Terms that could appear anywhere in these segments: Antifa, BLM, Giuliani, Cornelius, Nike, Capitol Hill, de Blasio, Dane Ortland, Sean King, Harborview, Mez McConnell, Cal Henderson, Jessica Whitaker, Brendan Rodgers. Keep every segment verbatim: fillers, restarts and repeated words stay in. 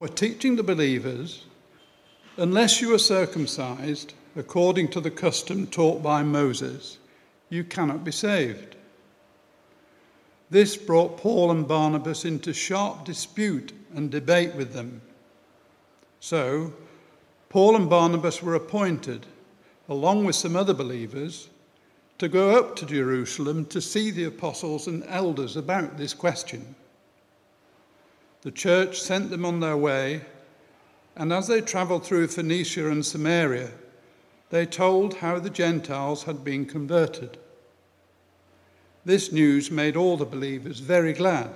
were teaching the believers, unless you are circumcised according to the custom taught by Moses, you cannot be saved. This brought Paul and Barnabas into sharp dispute and debate with them. So, Paul and Barnabas were appointed, along with some other believers, to go up to Jerusalem to see the apostles and elders about this question. The church sent them on their way, and as they travelled through Phoenicia and Samaria, they told how the Gentiles had been converted. This news made all the believers very glad.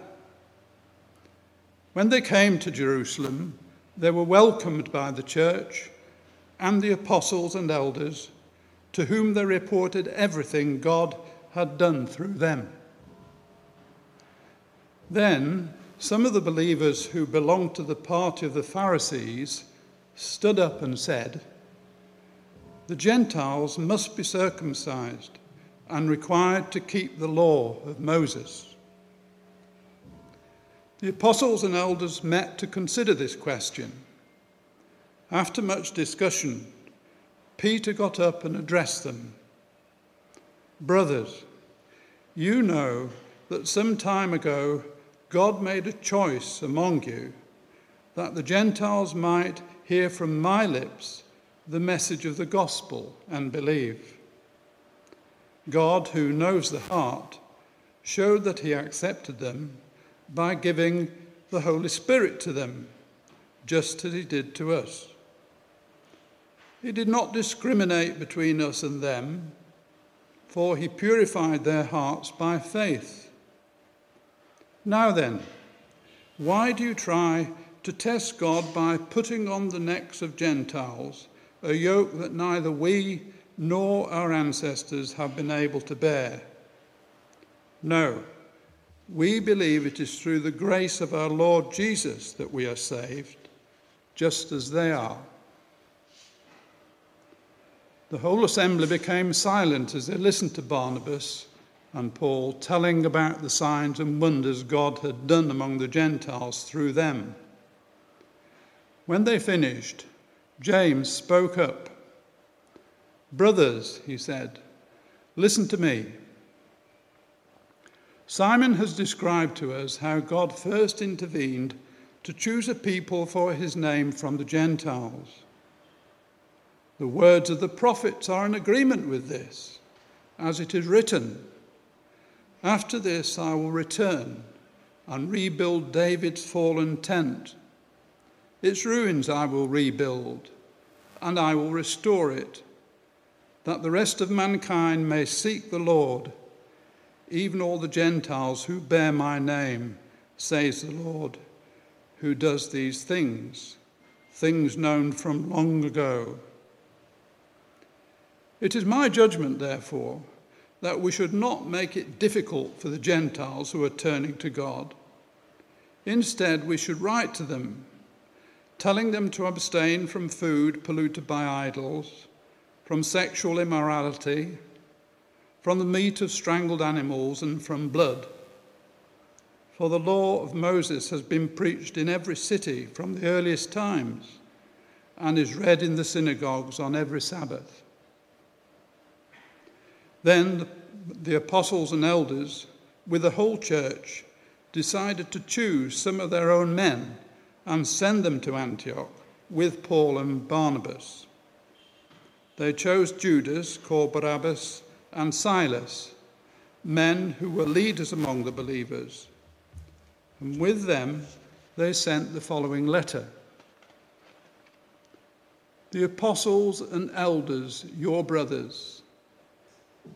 When they came to Jerusalem, they were welcomed by the church and the apostles and elders, to whom they reported everything God had done through them. Then some of the believers who belonged to the party of the Pharisees stood up and said, "The Gentiles must be circumcised and required to keep the law of Moses." The apostles and elders met to consider this question. After much discussion, Peter got up and addressed them. "Brothers, you know that some time ago God made a choice among you that the Gentiles might hear from my lips the message of the gospel and believe. God, who knows the heart, showed that he accepted them by giving the Holy Spirit to them, just as he did to us. He did not discriminate between us and them, for he purified their hearts by faith. Now then, why do you try to test God by putting on the necks of Gentiles a yoke that neither we nor our ancestors have been able to bear? No, we believe it is through the grace of our Lord Jesus that we are saved, just as they are." The whole assembly became silent as they listened to Barnabas and Paul telling about the signs and wonders God had done among the Gentiles through them. When they finished, James spoke up. "Brothers," he said, "listen to me. Simon has described to us how God first intervened to choose a people for his name from the Gentiles. The words of the prophets are in agreement with this, as it is written, 'After this I will return and rebuild David's fallen tent. Its ruins I will rebuild, and I will restore it, that the rest of mankind may seek the Lord, even all the Gentiles who bear my name, says the Lord, who does these things, things known from long ago.' It is my judgment, therefore, that we should not make it difficult for the Gentiles who are turning to God. Instead, we should write to them, telling them to abstain from food polluted by idols, from sexual immorality, from the meat of strangled animals, and from blood. For the law of Moses has been preached in every city from the earliest times and is read in the synagogues on every Sabbath." Then the apostles and elders, with the whole church, decided to choose some of their own men and send them to Antioch with Paul and Barnabas. They chose Judas, called Barabbas, and Silas, men who were leaders among the believers. And with them, they sent the following letter. "The apostles and elders, your brothers,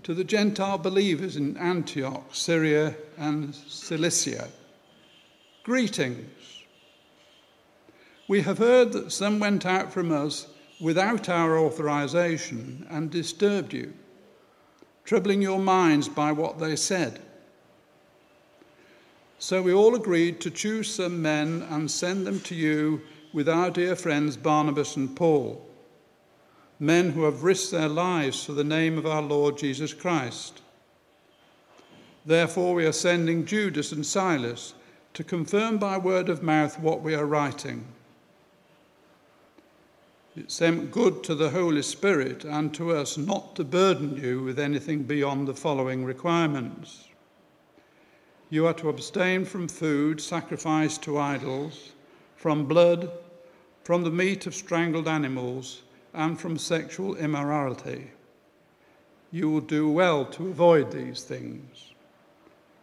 to the Gentile believers in Antioch, Syria, and Cilicia, greetings. We have heard that some went out from us without our authorization and disturbed you, troubling your minds by what they said. So we all agreed to choose some men and send them to you with our dear friends Barnabas and Paul, men who have risked their lives for the name of our Lord Jesus Christ. Therefore we are sending Judas and Silas to confirm by word of mouth what we are writing, It's then good to the Holy Spirit and to us not to burden you with anything beyond the following requirements. You are to abstain from food sacrificed to idols, from blood, from the meat of strangled animals, and from sexual immorality. You will do well to avoid these things.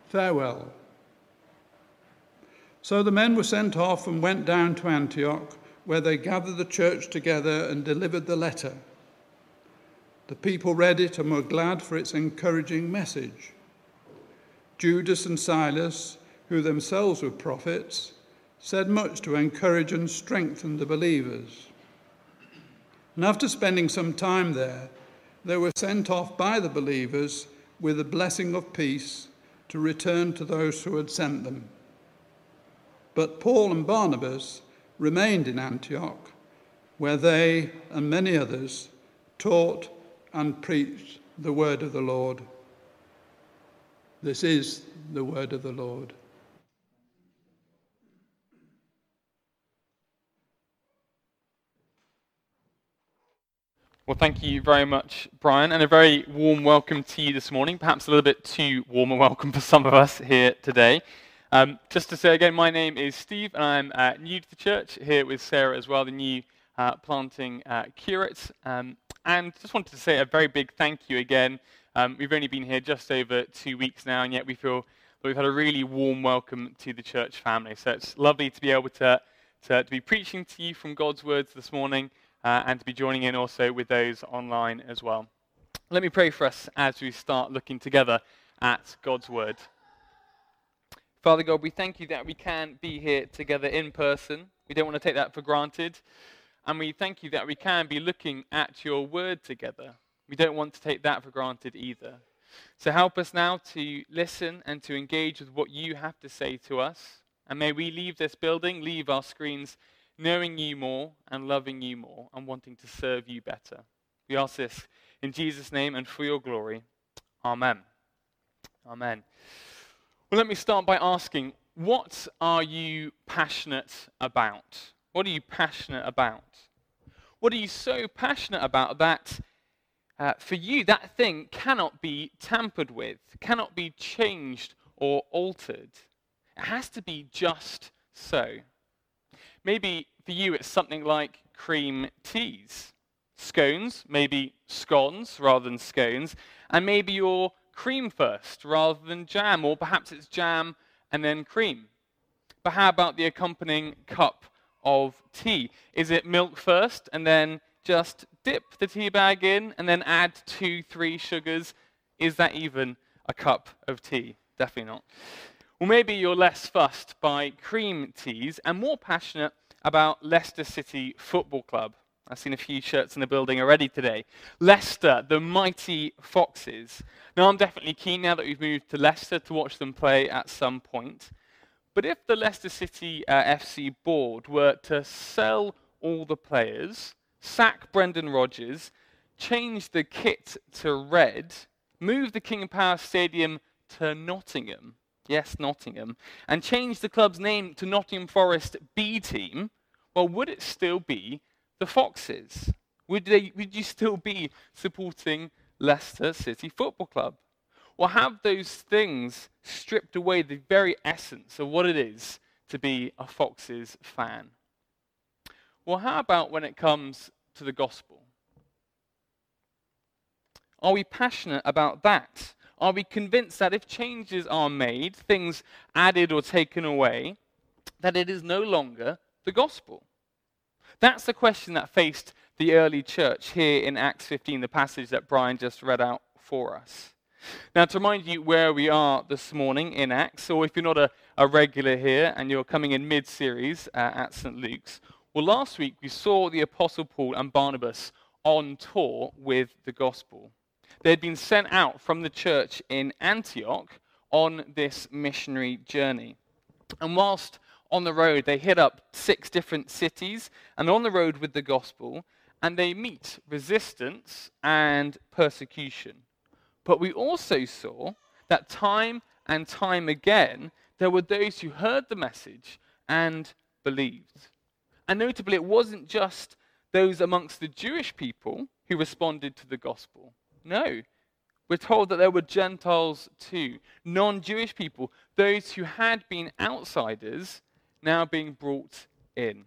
Farewell. So the men were sent off and went down to Antioch, where they gathered the church together and delivered the letter. The people read it and were glad for its encouraging message. Judas and Silas, who themselves were prophets, said much to encourage and strengthen the believers. And after spending some time there, they were sent off by the believers with a blessing of peace to return to those who had sent them. But Paul and Barnabas remained in Antioch, where they and many others taught and preached the word of the Lord. This is the word of the Lord. Well, thank you very much, Brian, and a very warm welcome to you this morning, perhaps a little bit too warm a welcome for some of us here today. Um, just to say again, my name is Steve, and I'm uh, new to the church, here with Sarah as well, the new uh, planting uh, curate, um, and just wanted to say a very big thank you again. Um, we've only been here just over two weeks now, and yet we feel that we've had a really warm welcome to the church family, so it's lovely to be able to, to, to be preaching to you from God's words this morning, Uh, and to be joining in also with those online as well. Let me pray for us as we start looking together at God's Word. Father God, we thank you that we can be here together in person. We don't want to take that for granted. And we thank you that we can be looking at your Word together. We don't want to take that for granted either. So help us now to listen and to engage with what you have to say to us. And may we leave this building, leave our screens, knowing you more and loving you more and wanting to serve you better. We ask this in Jesus' name and for your glory. Amen. Amen. Well, let me start by asking, what are you passionate about? What are you passionate about? What are you so passionate about that uh, for you, that thing cannot be tampered with, cannot be changed or altered? It has to be just so. Maybe for you it's something like cream teas, scones, maybe scones rather than scones, and maybe you're cream first rather than jam, or perhaps it's jam and then cream. But how about the accompanying cup of tea? Is it milk first and then just dip the tea bag in and then add two, three sugars? Is that even a cup of tea? Definitely not. Well, maybe you're less fussed by cream teas and more passionate about Leicester City Football Club. I've seen a few shirts in the building already today. Leicester, the mighty Foxes. Now, I'm definitely keen now that we've moved to Leicester to watch them play at some point. But if the Leicester City uh, F C board were to sell all the players, sack Brendan Rodgers, change the kit to red, move the King Power Stadium to Nottingham, yes, Nottingham, and change the club's name to Nottingham Forest B Team, well, would it still be the Foxes? Would they, would you still be supporting Leicester City Football Club? Well, have those things stripped away the very essence of what it is to be a Foxes fan? Well, how about when it comes to the gospel? Are we passionate about that? Are we convinced that if changes are made, things added or taken away, that it is no longer the gospel? That's the question that faced the early church here in Acts fifteen, the passage that Brian just read out for us. Now, to remind you where we are this morning in Acts, or if you're not a, a regular here and you're coming in mid-series uh, at Saint Luke's, well, last week we saw the Apostle Paul and Barnabas on tour with the gospel. They'd been sent out from the church in Antioch on this missionary journey. And whilst on the road, they hit up six different cities, and on the road with the gospel, and they meet resistance and persecution. But we also saw that time and time again, there were those who heard the message and believed. And notably, it wasn't just those amongst the Jewish people who responded to the gospel. No. We're told that there were Gentiles too, non-Jewish people, those who had been outsiders now being brought in.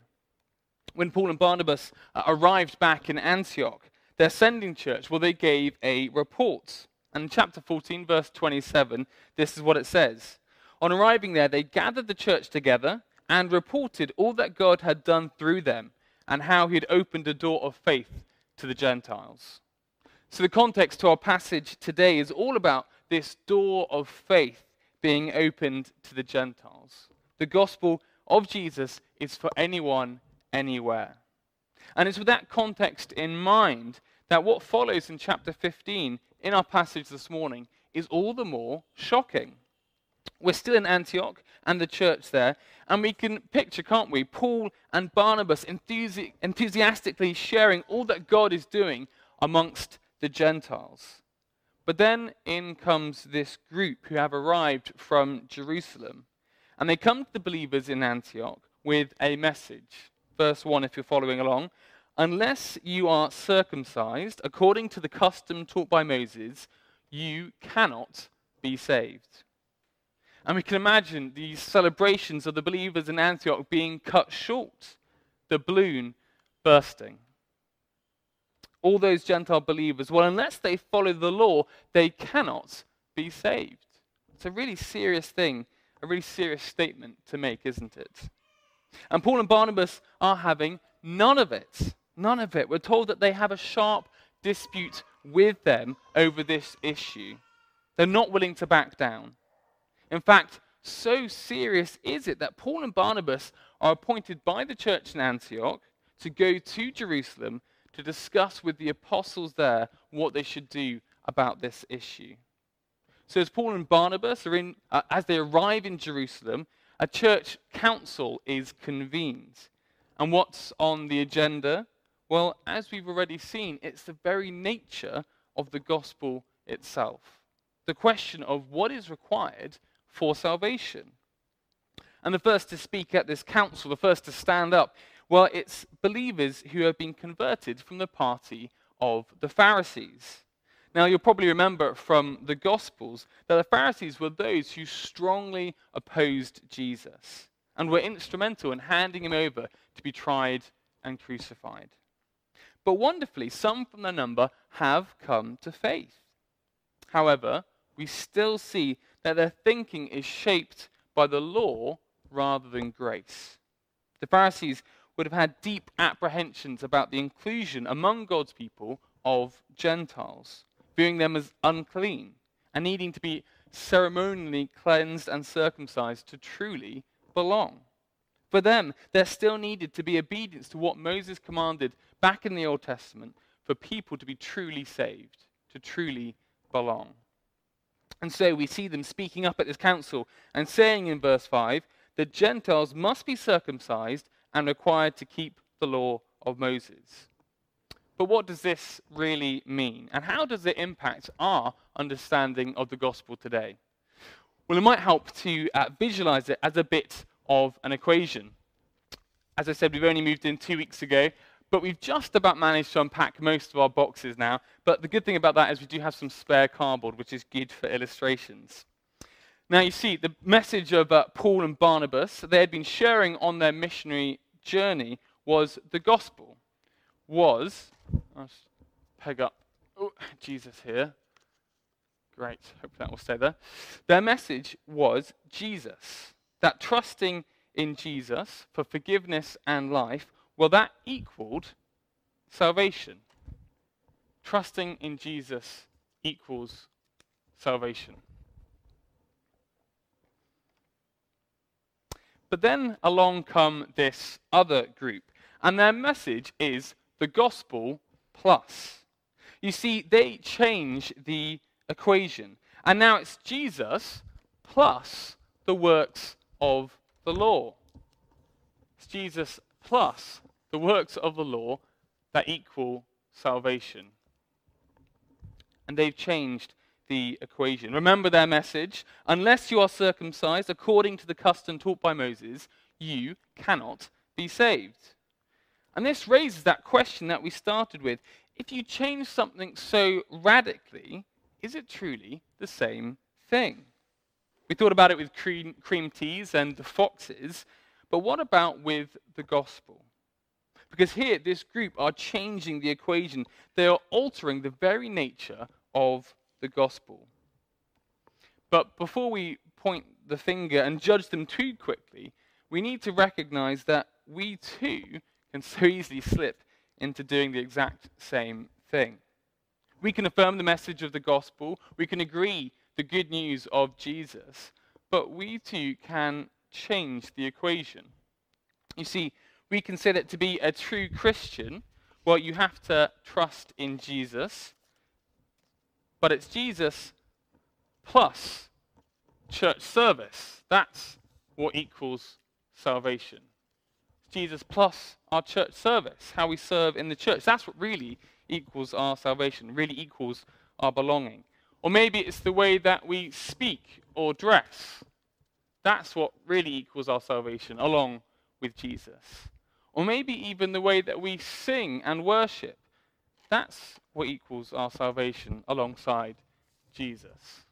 When Paul and Barnabas arrived back in Antioch, their sending church, well, they gave a report. And in chapter fourteen, verse twenty-seven, this is what it says. On arriving there, they gathered the church together and reported all that God had done through them and how he had opened a door of faith to the Gentiles. So the context to our passage today is all about this door of faith being opened to the Gentiles. The gospel of Jesus is for anyone, anywhere. And it's with that context in mind that what follows in chapter fifteen in our passage this morning is all the more shocking. We're still in Antioch and the church there, and we can picture, can't we, Paul and Barnabas enthusi- enthusiastically sharing all that God is doing amongst the Gentiles. But then in comes this group who have arrived from Jerusalem, and they come to the believers in Antioch with a message. Verse one, if you're following along, unless you are circumcised according to the custom taught by Moses, you cannot be saved. And we can imagine these celebrations of the believers in Antioch being cut short, the balloon bursting. All those Gentile believers, well, unless they follow the law, they cannot be saved. It's a really serious thing, a really serious statement to make, isn't it? And Paul and Barnabas are having none of it, none of it. We're told that they have a sharp dispute with them over this issue. They're not willing to back down. In fact, so serious is it that Paul and Barnabas are appointed by the church in Antioch to go to Jerusalem to discuss with the apostles there what they should do about this issue. So as Paul and Barnabas are in, uh, as they arrive in Jerusalem, a church council is convened. And what's on the agenda? Well, as we've already seen, it's the very nature of the gospel itself. The question of what is required for salvation. And the first to speak at this council, the first to stand up, well, it's believers who have been converted from the party of the Pharisees. Now, you'll probably remember from the Gospels that the Pharisees were those who strongly opposed Jesus and were instrumental in handing him over to be tried and crucified. But wonderfully, some from their number have come to faith. However, we still see that their thinking is shaped by the law rather than grace. The Pharisees would have had deep apprehensions about the inclusion among God's people of Gentiles, viewing them as unclean and needing to be ceremonially cleansed and circumcised to truly belong. For them, there still needed to be obedience to what Moses commanded back in the Old Testament for people to be truly saved, to truly belong. And so we see them speaking up at this council and saying in verse five, the Gentiles must be circumcised and required to keep the law of Moses. But what does this really mean? And how does it impact our understanding of the gospel today? Well, it might help to uh, visualize it as a bit of an equation. As I said, we've only moved in two weeks ago, but we've just about managed to unpack most of our boxes now. But the good thing about that is we do have some spare cardboard, which is good for illustrations. Now, you see, the message of uh, Paul and Barnabas that they had been sharing on their missionary journey was the gospel. Was, I'll just peg up, oh, Jesus here. Great, hope that will stay there. Their message was Jesus. That trusting in Jesus for forgiveness and life, well, that equaled salvation. Trusting in Jesus equals salvation. But then along come this other group, and their message is the gospel plus. You see, they change the equation, and now it's Jesus plus the works of the law. It's Jesus plus the works of the law that equal salvation. And they've changed the equation. Remember their message, unless you are circumcised according to the custom taught by Moses, you cannot be saved. And this raises that question that we started with. If you change something so radically, is it truly the same thing? We thought about it with cream, cream teas and the foxes, but what about with the gospel? Because here, this group are changing the equation. They are altering the very nature of the gospel. But before we point the finger and judge them too quickly, we need to recognize that we too can so easily slip into doing the exact same thing. We can affirm the message of the gospel, we can agree the good news of Jesus, but we too can change the equation. You see, we can say that to be a true Christian, well, you have to trust in Jesus, but it's Jesus plus church service. That's what equals salvation. Jesus plus our church service, how we serve in the church. That's what really equals our salvation, really equals our belonging. Or maybe it's the way that we speak or dress. That's what really equals our salvation, along with Jesus. Or maybe even the way that we sing and worship. That's what equals our salvation, alongside Jesus.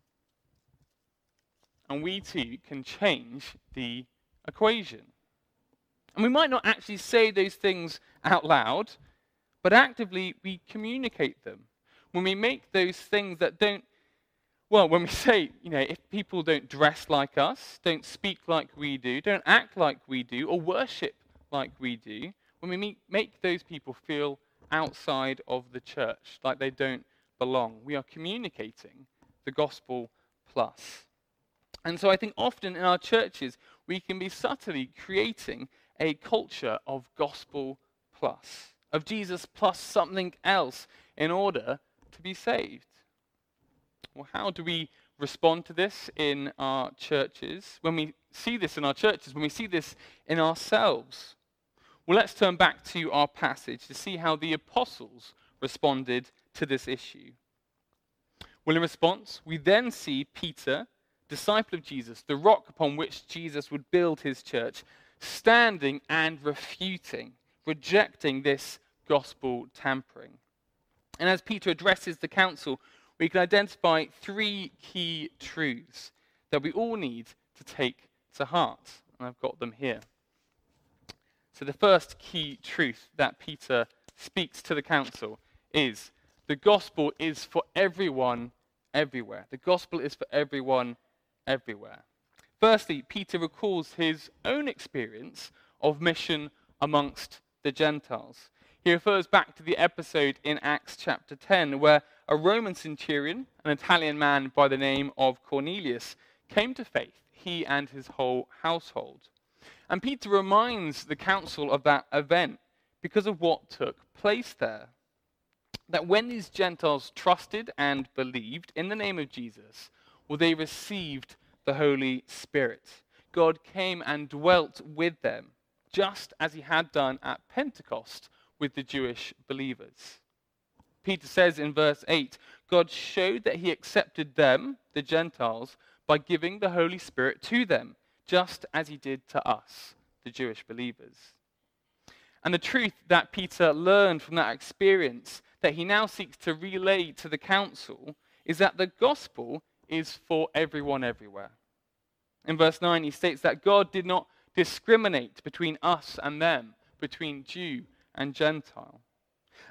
And we too can change the equation. And we might not actually say those things out loud, but actively we communicate them. When we make those things that don't, well, when we say, you know, if people don't dress like us, don't speak like we do, don't act like we do, or worship like we do, when we meet, make those people feel outside of the church, like they don't belong, we are communicating the gospel plus. And so I think often in our churches, we can be subtly creating a culture of gospel plus, of Jesus plus something else in order to be saved. Well, how do we respond to this in our churches? When we see this in our churches, when we see this in ourselves? Well, let's turn back to our passage to see how the apostles responded to this issue. Well, in response, we then see Peter, disciple of Jesus, the rock upon which Jesus would build his church, standing and refuting, rejecting this gospel tampering. And as Peter addresses the council, we can identify three key truths that we all need to take to heart. And I've got them here. So the first key truth that Peter speaks to the council is the gospel is for everyone, everywhere. The gospel is for everyone, everywhere. Firstly, Peter recalls his own experience of mission amongst the Gentiles. He refers back to the episode in Acts chapter ten, where a Roman centurion, an Italian man by the name of Cornelius, came to faith, he and his whole household. And Peter reminds the council of that event because of what took place there. That when these Gentiles trusted and believed in the name of Jesus, well, they received the Holy Spirit. God came and dwelt with them, just as he had done at Pentecost with the Jewish believers. Peter says in verse eight, God showed that he accepted them, the Gentiles, by giving the Holy Spirit to them, just as he did to us, the Jewish believers. And the truth that Peter learned from that experience, that he now seeks to relay to the council, is that the gospel is for everyone everywhere. In verse nine, he states that God did not discriminate between us and them, between Jew and Gentile.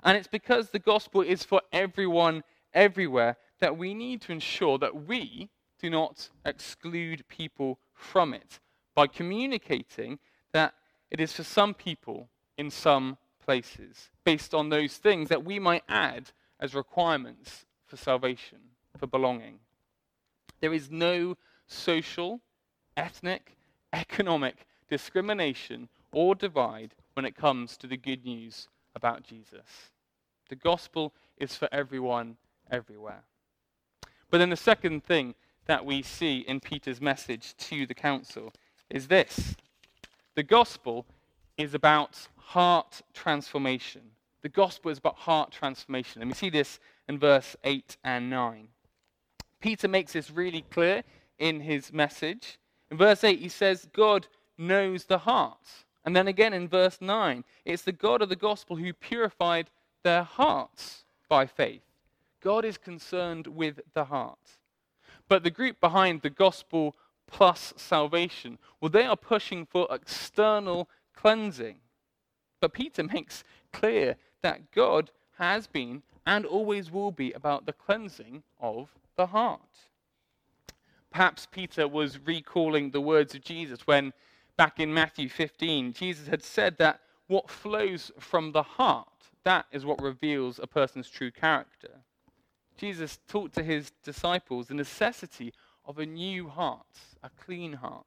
And it's because the gospel is for everyone everywhere that we need to ensure that we do not exclude people from it by communicating that it is for some people in some places, based on those things that we might add as requirements for salvation, for belonging. There is no social, ethnic, economic discrimination or divide when it comes to the good news about Jesus. The gospel is for everyone, everywhere. But then the second thing that we see in Peter's message to the council is this. The gospel is about heart transformation. The gospel is about heart transformation. And we see this in verse eight and nine. Peter makes this really clear in his message. In verse eight, he says, God knows the heart. And then again in verse nine, it's the God of the gospel who purified their hearts by faith. God is concerned with the heart. But the group behind the gospel plus salvation, well, they are pushing for external cleansing. But Peter makes clear that God has been and always will be about the cleansing of the heart. Perhaps Peter was recalling the words of Jesus when, back in Matthew fifteen, Jesus had said that what flows from the heart, that is what reveals a person's true character. Jesus taught to his disciples the necessity of a new heart, a clean heart.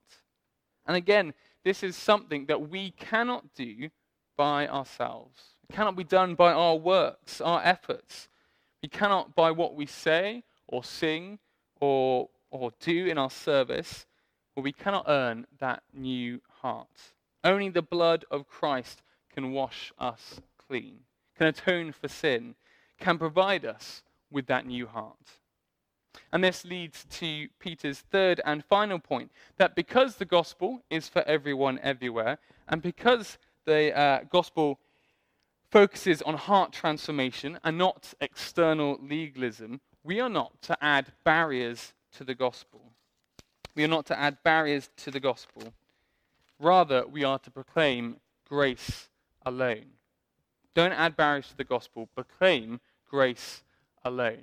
And again, this is something that we cannot do by ourselves. It cannot be done by our works, our efforts. We cannot by what we say or sing or or do in our service, but we cannot earn that new heart. Only the blood of Christ can wash us clean, can atone for sin, can provide us with that new heart. And this leads to Peter's third and final point, that because the gospel is for everyone everywhere, and because the uh, gospel focuses on heart transformation and not external legalism, we are not to add barriers to the gospel. We are not to add barriers to the gospel. Rather, we are to proclaim grace alone. Don't add barriers to the gospel. Proclaim grace alone.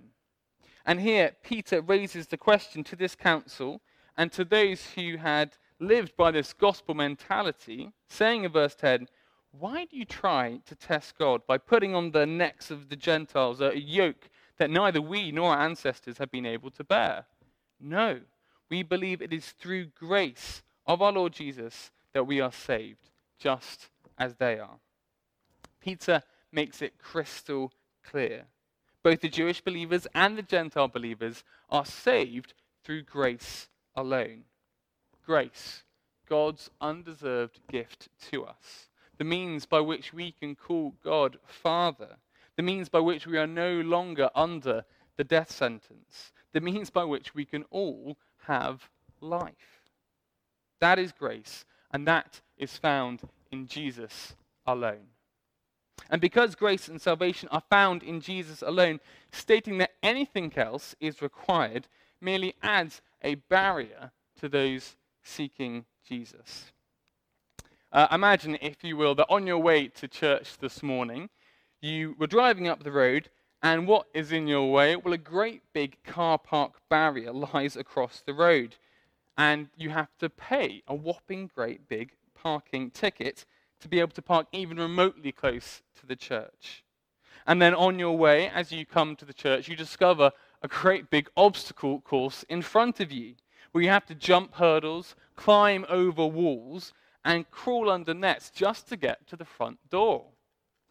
And here, Peter raises the question to this council and to those who had lived by this gospel mentality, saying in verse ten, why do you try to test God by putting on the necks of the Gentiles a yoke that neither we nor our ancestors have been able to bear? No, we believe it is through grace of our Lord Jesus that we are saved, just as they are. Peter makes it crystal clear. Both the Jewish believers and the Gentile believers are saved through grace alone. Grace, God's undeserved gift to us. The means by which we can call God Father. The means by which we are no longer under the death sentence. The means by which we can all have life. That is grace, and that is found in Jesus alone. And because grace and salvation are found in Jesus alone, stating that anything else is required merely adds a barrier to those seeking Jesus. Uh, imagine, if you will, that on your way to church this morning, you were driving up the road, and what is in your way? Well, a great big car park barrier lies across the road, and you have to pay a whopping great big parking ticket to be able to park even remotely close to the church. And then on your way, as you come to the church, you discover a great big obstacle course in front of you, where you have to jump hurdles, climb over walls, and crawl under nets just to get to the front door.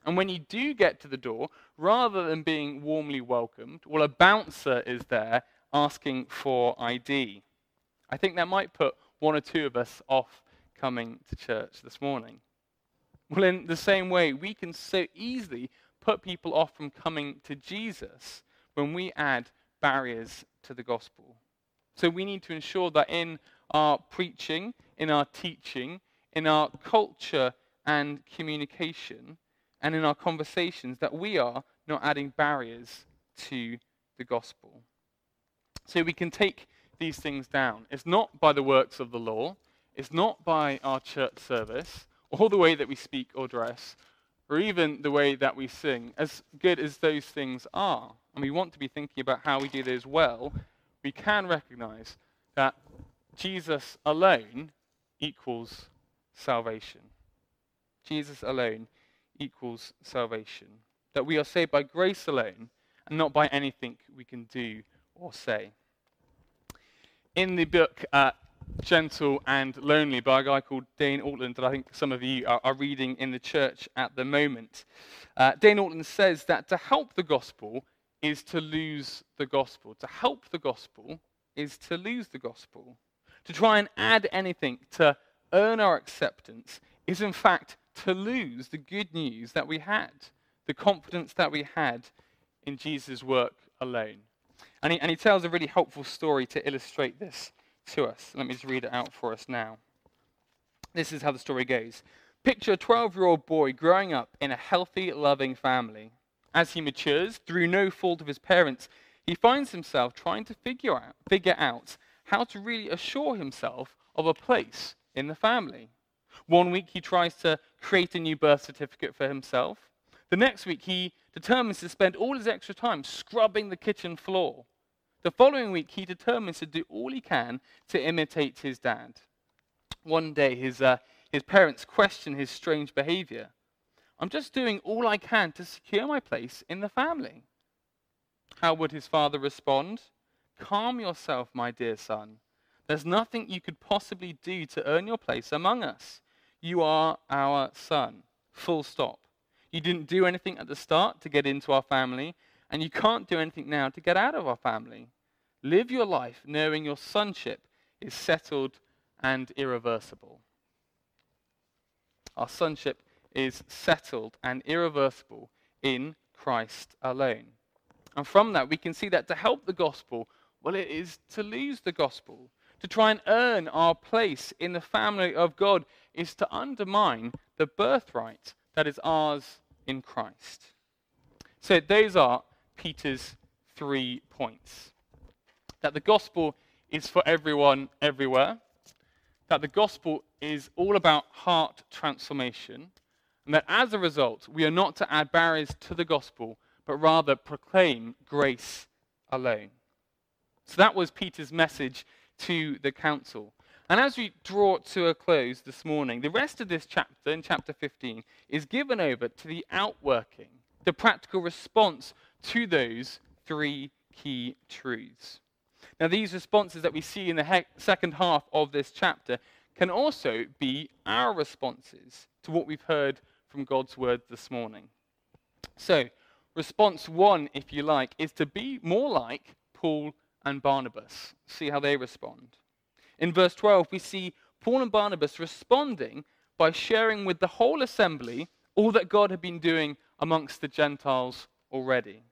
And when you do get to the door, rather than being warmly welcomed, well, a bouncer is there asking for I D. I think that might put one or two of us off coming to church this morning. Well, in the same way, we can so easily put people off from coming to Jesus when we add barriers to the gospel. So we need to ensure that in our preaching, in our teaching, in our culture and communication, and in our conversations, that we are not adding barriers to the gospel. So we can take these things down. It's not by the works of the law. It's not by our church service, or the way that we speak or dress, or even the way that we sing, as good as those things are. And we want to be thinking about how we do those well. We can recognize that Jesus alone equals salvation. Jesus alone equals salvation. That we are saved by grace alone and not by anything we can do or say. In the book uh, Gentle and Lonely by a guy called Dane Ortland, that I think some of you are, are reading in the church at the moment, uh, Dane Ortland says that to help the gospel is to lose the gospel. To help the gospel is to lose the gospel. To try and add anything to earn our acceptance is in fact to lose the good news that we had, the confidence that we had in Jesus' work alone. And he, and he tells a really helpful story to illustrate this to us. Let me just read it out for us now. This is how the story goes. Picture a twelve-year-old boy growing up in a healthy, loving family. As he matures, through no fault of his parents, he finds himself trying to figure out, figure out how to really assure himself of a place in the family. One week he tries to create a new birth certificate for himself. The next week he determines to spend all his extra time scrubbing the kitchen floor. The following week he determines to do all he can to imitate his dad. One day his uh, his parents question his strange behavior. "I'm just doing all I can to secure my place in the family." How would his father respond? "Calm yourself, my dear son. There's nothing you could possibly do to earn your place among us. You are our son. Full stop. You didn't do anything at the start to get into our family, and you can't do anything now to get out of our family. Live your life knowing your sonship is settled and irreversible." Our sonship is settled and irreversible in Christ alone. And from that, we can see that to help the gospel, well, it is to lose the gospel. To try and earn our place in the family of God is to undermine the birthright that is ours in Christ. So those are Peter's three points. That the gospel is for everyone, everywhere. That the gospel is all about heart transformation. And that as a result, we are not to add barriers to the gospel, but rather proclaim grace alone. So that was Peter's message to the council. And as we draw to a close this morning, the rest of this chapter, in chapter fifteen, is given over to the outworking, the practical response to those three key truths. Now, these responses that we see in the he- second half of this chapter can also be our responses to what we've heard from God's word this morning. So, response one, if you like, is to be more like Paul and Barnabas. See how they respond. In verse twelve, we see Paul and Barnabas responding by sharing with the whole assembly all that God had been doing amongst the Gentiles already.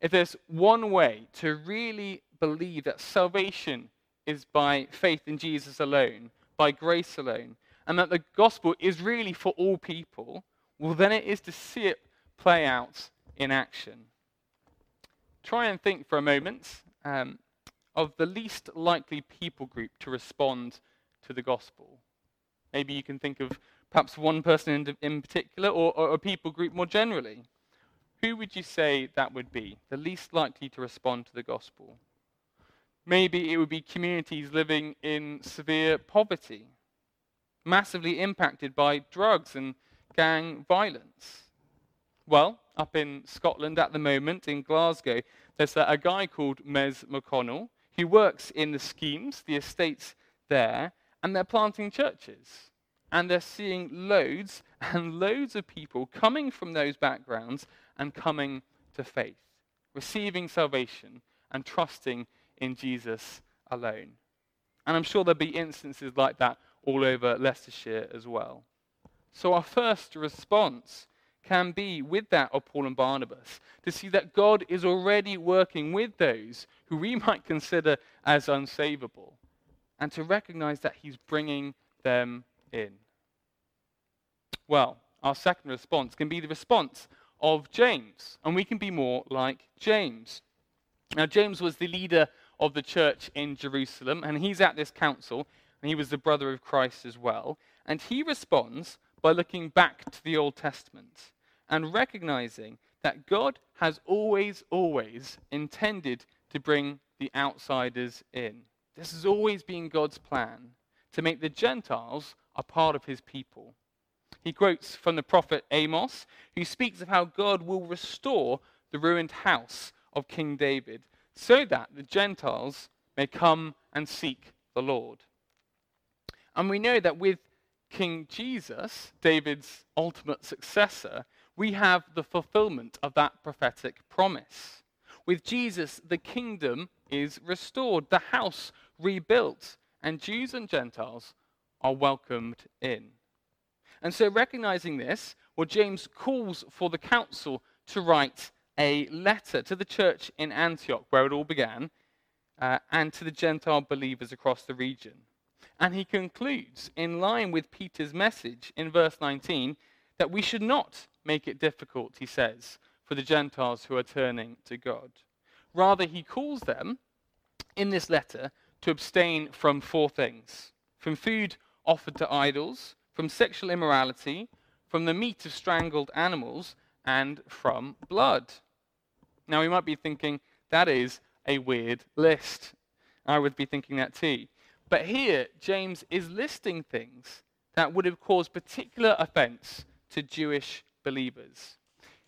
If there's one way to really believe that salvation is by faith in Jesus alone, by grace alone, and that the gospel is really for all people, well, then it is to see it play out in action. Try and think for a moment um, of the least likely people group to respond to the gospel. Maybe you can think of perhaps one person in, in particular or, or a people group more generally. Who would you say that would be, the least likely to respond to the gospel? Maybe it would be communities living in severe poverty, massively impacted by drugs and gang violence. Well, up in Scotland at the moment, in Glasgow, there's a guy called Mez McConnell who works in the schemes, the estates there, and they're planting churches. And they're seeing loads and loads of people coming from those backgrounds and coming to faith, receiving salvation and trusting in Jesus alone. And I'm sure there'll be instances like that all over Leicestershire as well. So our first response can be with that of Paul and Barnabas, to see that God is already working with those who we might consider as unsavable, and to recognize that he's bringing them in. Well, our second response can be the response of James, and we can be more like James. Now, James was the leader of the church in Jerusalem, and he's at this council, and he was the brother of Christ as well, and he responds by looking back to the Old Testament and recognizing that God has always, always intended to bring the outsiders in. This has always been God's plan, to make the Gentiles a part of his people. He quotes from the prophet Amos, who speaks of how God will restore the ruined house of King David, so that the Gentiles may come and seek the Lord. And we know that with King Jesus, David's ultimate successor, we have the fulfillment of that prophetic promise. With Jesus, the kingdom is restored, the house rebuilt, and Jews and Gentiles are welcomed in. And so recognizing this, well, James calls for the council to write a letter to the church in Antioch, where it all began, uh, and to the Gentile believers across the region. And he concludes, in line with Peter's message in verse nineteen, that we should not make it difficult, he says, for the Gentiles who are turning to God. Rather, he calls them, in this letter, to abstain from four things: from food offered to idols, from sexual immorality, from the meat of strangled animals, and from blood. Now, we might be thinking, that is a weird list. I would be thinking that too. But here, James is listing things that would have caused particular offense to Jewish believers.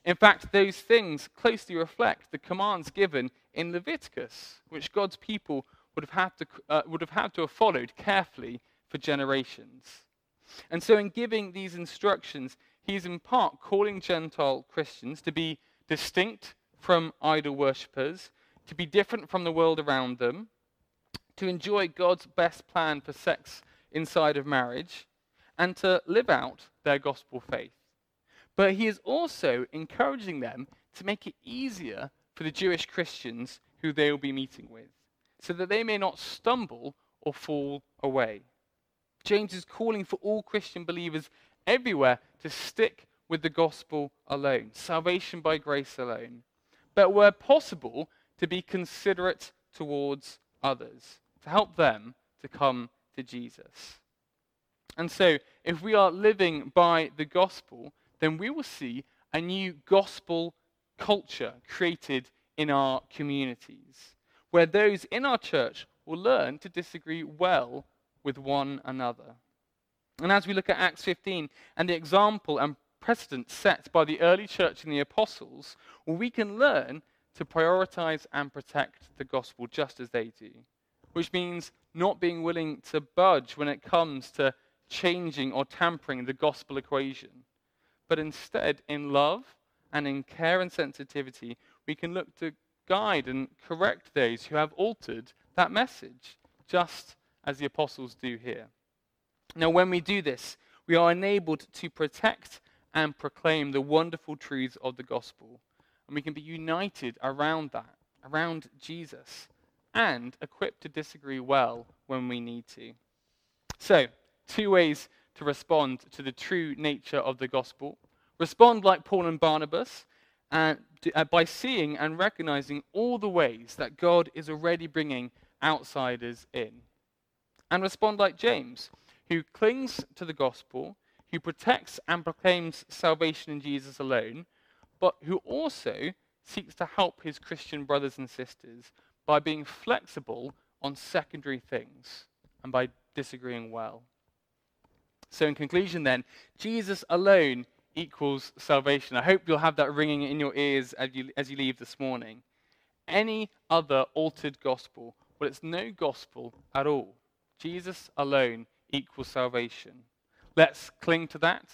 In fact, those things closely reflect the commands given in Leviticus, which God's people would have had to, uh, would have, had to have followed carefully for generations. And so in giving these instructions, he's in part calling Gentile Christians to be distinct from idol worshippers, to be different from the world around them, to enjoy God's best plan for sex inside of marriage, and to live out their gospel faith. But he is also encouraging them to make it easier for the Jewish Christians who they will be meeting with, so that they may not stumble or fall away. James is calling for all Christian believers everywhere to stick with the gospel alone, salvation by grace alone, but where possible, to be considerate towards others, to help them to come to Jesus. And so, if we are living by the gospel, then we will see a new gospel culture created in our communities, where those in our church will learn to disagree well with one another. And as we look at Acts fifteen and the example and precedent set by the early church and the apostles, we can learn to prioritize and protect the gospel just as they do, which means not being willing to budge when it comes to changing or tampering the gospel equation, but instead, in love and in care and sensitivity, we can look to guide and correct those who have altered that message, just as the apostles do here. Now, when we do this, we are enabled to protect and proclaim the wonderful truths of the gospel. And we can be united around that, around Jesus, and equipped to disagree well when we need to. So, two ways to respond to the true nature of the gospel. Respond like Paul and Barnabas, uh, to, uh, by seeing and recognizing all the ways that God is already bringing outsiders in. And respond like James, who clings to the gospel, who protects and proclaims salvation in Jesus alone, but who also seeks to help his Christian brothers and sisters by being flexible on secondary things and by disagreeing well. So in conclusion then, Jesus alone equals salvation. I hope you'll have that ringing in your ears as you, as you leave this morning. Any other altered gospel, well, it's no gospel at all. Jesus alone equals salvation. Let's cling to that,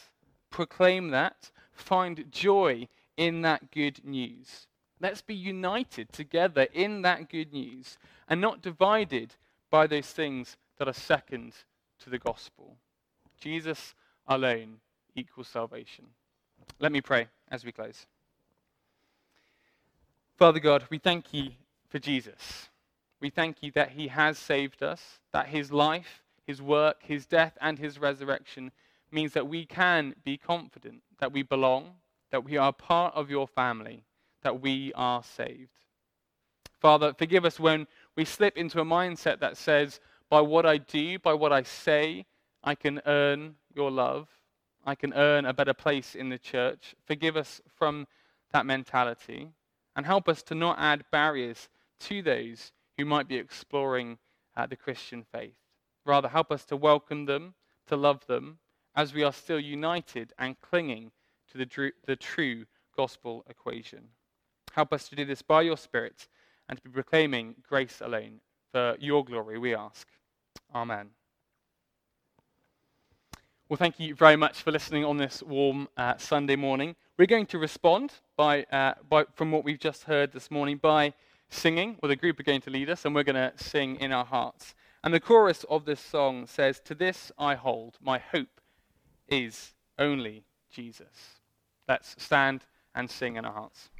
proclaim that, find joy in that good news. Let's be united together in that good news and not divided by those things that are second to the gospel. Jesus alone equals salvation. Let me pray as we close. Father God, we thank you for Jesus. We thank you that he has saved us, that his life, his work, his death, and his resurrection means that we can be confident that we belong, that we are part of your family, that we are saved. Father, forgive us when we slip into a mindset that says, by what I do, by what I say, I can earn your love. I can earn a better place in the church. Forgive us from that mentality and help us to not add barriers to those who might be exploring uh, the Christian faith. Rather, help us to welcome them, to love them, as we are still united and clinging to the, dru- the true gospel equation. Help us to do this by your Spirit and to be proclaiming grace alone. For your glory, we ask. Amen. Well, thank you very much for listening on this warm uh, Sunday morning. We're going to respond by, uh, by from what we've just heard this morning by singing. Well, the group are going to lead us, and we're going to sing in our hearts. And the chorus of this song says, "To this I hold, my hope is only Jesus." Let's stand and sing in our hearts.